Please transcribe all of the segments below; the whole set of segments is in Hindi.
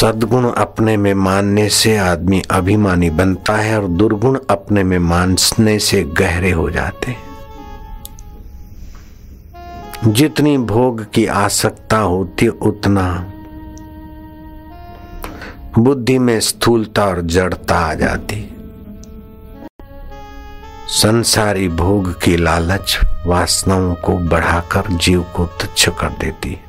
सद्गुण अपने में मानने से आदमी अभिमानी बनता है और दुर्गुण अपने में मानने से गहरे हो जाते हैं। जितनी भोग की आसक्ता होती उतना बुद्धि में स्थूलता और जड़ता आ जाती। संसारी भोग की लालच वासनाओं को बढ़ाकर जीव को तुच्छ कर देती है,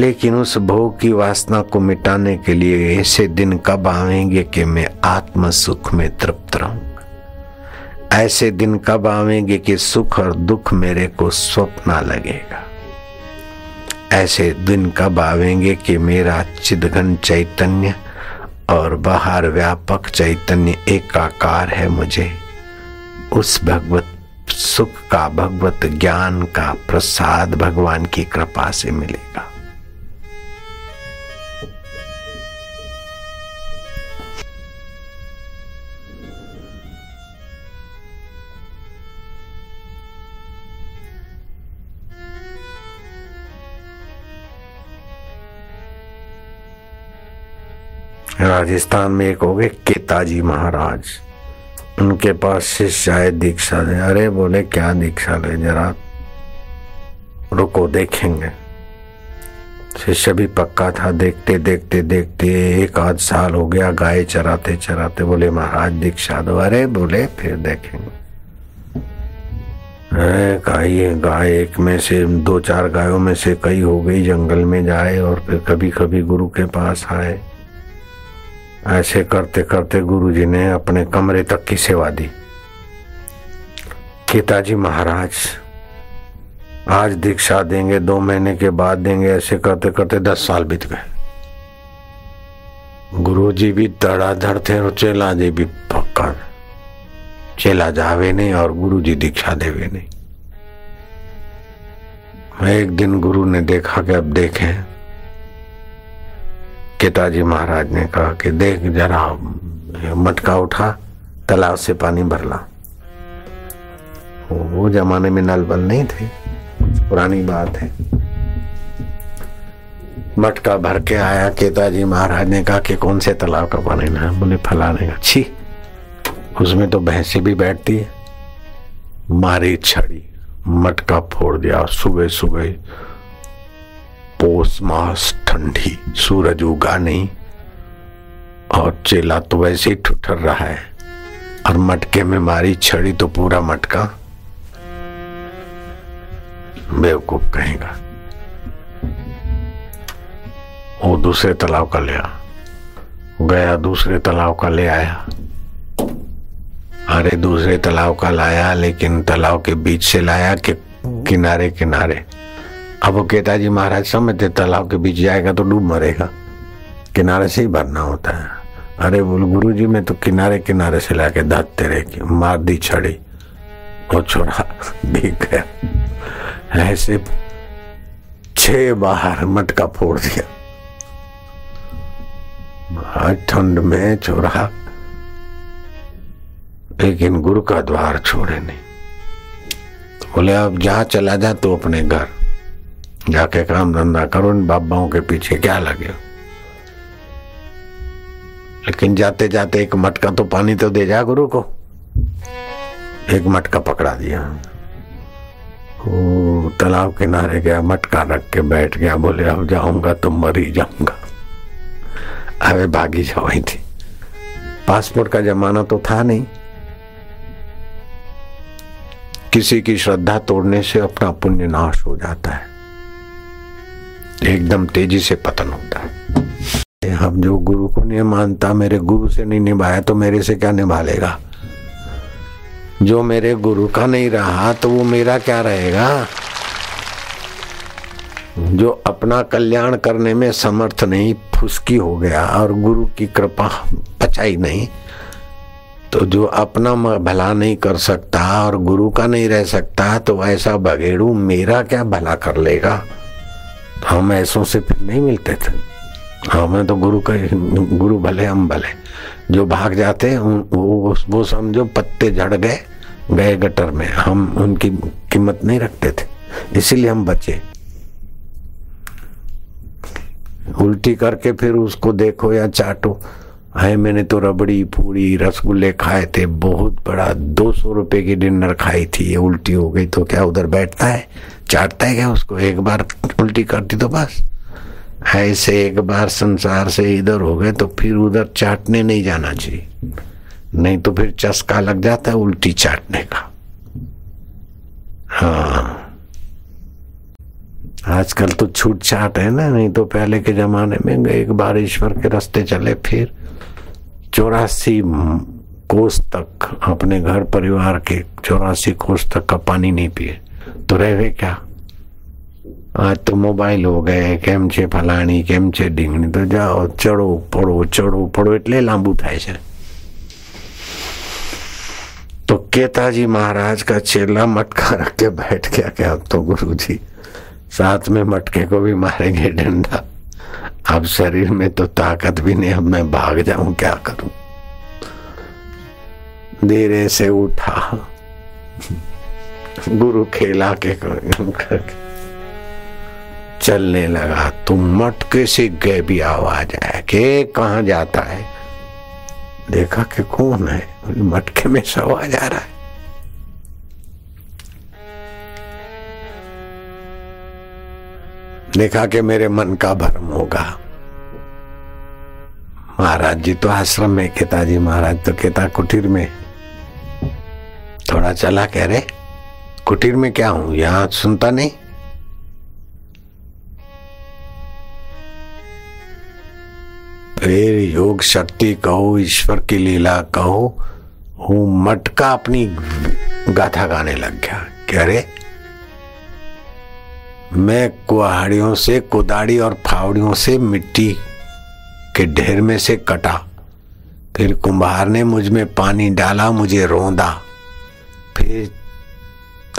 लेकिन उस भोग की वासना को मिटाने के लिए ऐसे दिन कब आएंगे कि मैं आत्म सुख में तृप्त रहूंगा। ऐसे दिन कब आएंगे कि सुख और दुख मेरे को स्वप्न लगेगा। ऐसे दिन कब आएंगे कि मेरा चिदघन चैतन्य और बाहर व्यापक चैतन्य एकाकार है। मुझे उस भगवत सुख का, भगवत ज्ञान का प्रसाद भगवान की कृपा से मिलेगा। राजस्थान में एक हो गए केताजी महाराज, उनके पास शिष्य आए दीक्षा ले। अरे बोले क्या दीक्षा ले, जरा रुको देखेंगे। शिष्य भी पक्का था। देखते देखते देखते एक आध साल हो गया, गाय चराते चराते बोले महाराज दीक्षा दो। अरे बोले फिर देखेंगे। गाय एक में से दो चार गायों में से कई हो गई, जंगल में जाए और फिर कभी कभी गुरु के पास आए। ऐसे करते करते गुरुजी ने अपने कमरे तक की सेवा दी। केताजी महाराज आज दीक्षा देंगे, 2 महीने के बाद देंगे, ऐसे करते करते 10 साल बीत गए। गुरुजी भी धड़ाधड़ थे और चेला जी भी पक्का। चेला जावे नहीं और गुरुजी दीक्षा देवे नहीं। एक दिन गुरु ने देखा कि अब देखें। केताजी महाराज ने कहा कि देख जरा, मटका उठा, तालाब से पानी भर ला। वो जमाने में नल बल नहीं थे, पुरानी बात है। मटका भर के आया। केताजी महाराज ने कहा कि कौन से तालाब का पानी ना। बोले फलाने का। छी, उसमें तो भैंसे भी बैठती है। मारी छड़ी, मटका फोड़ दिया। सुबह सुबह पोस मास, ठंडी, सूरज उगा नहीं और चेला तो वैसे ही ठुठर रहा है और मटके में मारी छड़ी तो पूरा मटका बेवकूफ कहेगा। वो दूसरे तालाब का ले गया, दूसरे तालाब का ले आया। अरे दूसरे तालाब का लाया, लेकिन तालाब के बीच से लाया कि किनारे किनारे। अब वो केताजी महाराज समझते तालाब के बीच जाएगा तो डूब मरेगा, किनारे से ही भरना होता है। अरे बोल गुरुजी मैं तो किनारे किनारे से लाके दांत तेरे की मार दी छड़ी, और छोड़ा भीग गया। ऐसे 6 बार मटका फोड़ दिया। आज ठंड में छोड़ा, लेकिन गुरु का द्वार छोड़े नहीं। बोले अब जहाँ चला जा तो अपने घर जाके काम धंधा करो, इन बाबाओं के पीछे क्या लगे। लेकिन जाते जाते एक मटका तो पानी तो दे जा गुरु को। एक मटका पकड़ा दिया। वो तालाब किनारे गया, मटका रख के बैठ गया। बोले अब जाऊंगा तो मर ही जाऊंगा। अबे भागी जावाई थी। पासपोर्ट का जमाना तो था नहीं। किसी की श्रद्धा तोड़ने से अपना पुण्य नाश हो जाता है, एकदम तेजी से पतन होता है। हम जो गुरु को नहीं मानता, मेरे गुरु से नहीं निभाया तो मेरे से क्या निभा लेगा। जो मेरे गुरु का नहीं रहा तो वो मेरा क्या रहेगा। जो अपना कल्याण करने में समर्थ नहीं, फुसकी हो गया और गुरु की कृपा पचाई नहीं, तो जो अपना भला नहीं कर सकता और गुरु का नहीं रह सकता तो ऐसा बगेड़ू मेरा क्या भला कर लेगा। हम ऐसों से फिर नहीं मिलते थे। हमें तो गुरु का, गुरु भले हम भले। जो भाग जाते वो समझो पत्ते झड़ गए, गए गटर में। हम उनकी कीमत नहीं रखते थे, इसीलिए हम बचे। उल्टी करके फिर उसको देखो या चाटो। हाय मैंने तो रबड़ी पूरी रसगुल्ले खाए थे, बहुत बड़ा 200 रुपए की डिनर खाई थी, ये उल्टी हो गई तो क्या उधर बैठता है, चाटता है क्या उसको? एक बार उल्टी करती तो बस। ऐसे एक बार संसार से इधर हो गए तो फिर उधर चाटने नहीं जाना चाहिए, नहीं तो फिर चस्का लग जाता है उल्टी चाटने का। हाँ आजकल तो छूट छाट है ना, नहीं तो पहले के जमाने में एक बार ईश्वर के रास्ते चले फिर 84 कोस तक अपने घर परिवार के 84 कोस तक का पानी नहीं पिए तो रहे क्या? आज तो मोबाइल हो गए, केम छे फलाणी केम छे ढींगणी, तो जाओ चढ़ो पड़ो એટલે લાંબુ થાય છે। तो केताजी महाराज का चेला मटका रख के बैठ गया कि अब तो गुरु जी साथ में मटके को भी मारेंगे डंडा, अब शरीर में तो ताकत भी नहीं, अब मैं भाग जाऊं क्या करूं। धीरे से उठा, गुरु खेला के चलने लगा। तुम मटके से गए भी आवाज आया कि कहाँ जाता है, देखा कि कौन है, मटके में से आवाज आ रहा है। देखा कि मेरे मन का भ्रम होगा। महाराज जी तो आश्रम में, केताजी महाराज तो केता कुटीर में, थोड़ा चला कह रहे कुटीर में क्या हूं, यहां सुनता नहीं। फिर योग शक्ति कहो, ईश्वर की लीला कहो, हूं मटका अपनी गाथा गाने लग गया। कह रहे मैं कुहाड़ियों से, कुदाड़ी और फावड़ियों से मिट्टी के ढेर में से कटा, फिर कुम्हार ने मुझ में पानी डाला, मुझे रोंदा, फिर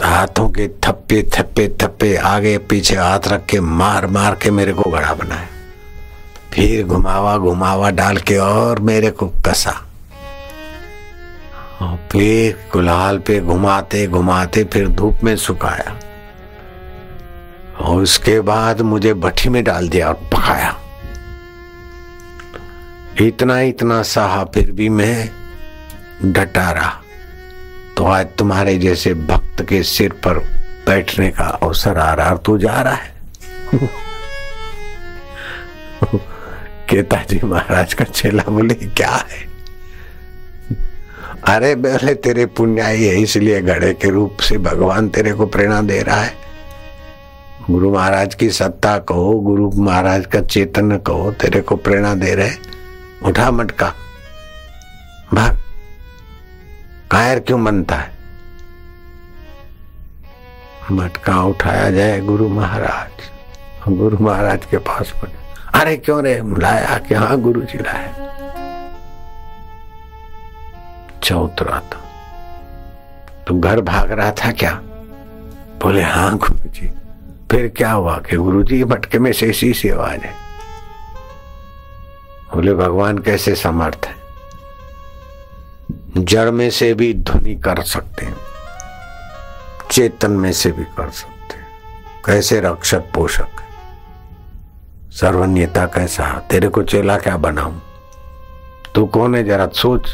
हाथों के थप्पे आगे पीछे हाथ रख के मार के मेरे को घड़ा बनाया, फिर घुमावा डाल के और मेरे को कसा, और फिर गुलाल पे घुमाते फिर धूप में सुखाया, और उसके बाद मुझे भट्टी में डाल दिया और पकाया। इतना सहा फिर भी मैं डटा रहा। तो आज तुम्हारे जैसे भक्त के सिर पर बैठने का अवसर आ रहा, तू जा रहा है। केताजी महाराज का चेला बोले क्या है? अरे बोले तेरे पुण्याई है, इसलिए घड़े के रूप से भगवान तेरे को प्रेरणा दे रहा है। गुरु महाराज की सत्ता कहो, गुरु महाराज का चेतन कहो, तेरे को प्रेरणा दे रहे। उठा मटका भाग, कायर क्यों बनता है? मटका उठाया जाए गुरु महाराज, गुरु महाराज के पास पड़े। अरे क्यों रे लाया कि हाँ गुरु जी लाया। चौतरा था तो घर भाग रहा था क्या? बोले हाँ गुरु जी। फिर क्या हुआ कि गुरु जी मटके में से इसी से आवाज है। बोले भगवान कैसे समर्थ है, जड़ में से भी ध्वनि कर सकते हैं, चेतन में से भी कर सकते हैं, कैसे रक्षक पोषक सर्वन्यता कैसा। तेरे को चेला क्या बनाऊं, तू कौन है जरा सोच,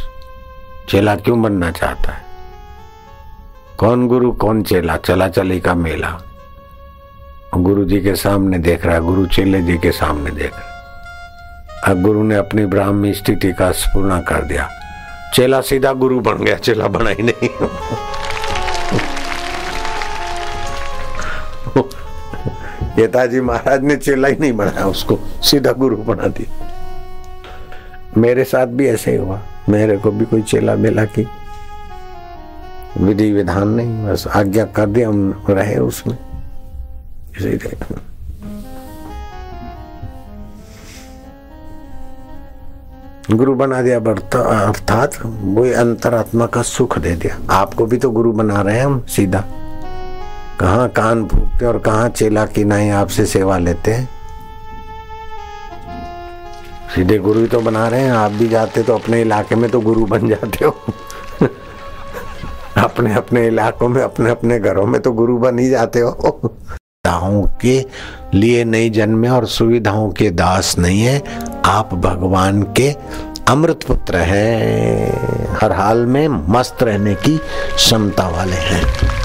चेला क्यों बनना चाहता है? कौन गुरु कौन चेला, चला चली का मेला। गुरु जी के सामने देख रहा है, गुरु चेले जी के सामने देख रहा। अब गुरु ने अपनी ब्राह्मी स्थिति का पूर्ण कर दिया, चेला सीधा गुरु बन गया, चेला बना ही नहीं। केताजी महाराज ने चेला ही नहीं बनाया, उसको सीधा गुरु बना दिया। मेरे साथ भी ऐसे ही हुआ, मेरे को भी कोई चेला मेला की विधि विधान नहीं, बस आज्ञा कर दिया, हम रहे उसमें। गुरु बना दिया अर्थात वो अंतरात्मा का सुख दे दिया। आपको भी तो गुरु बना रहे हैं हम, सीधा कहाँ कान फूकते और कहाँ चेला की नहीं आपसे सेवा लेते हैं। सीधे गुरु तो बना रहे हैं, आप भी जाते तो अपने इलाके में तो गुरु बन जाते हो। अपने अपने इलाकों में, अपने अपने घरों में तो गुरु बन ही जाते हो। सुविधाओं के लिए नहीं जन्मे और सुविधाओं के दास नहीं है। आप भगवान के अमृत पुत्र है, हर हाल में मस्त रहने की क्षमता वाले हैं।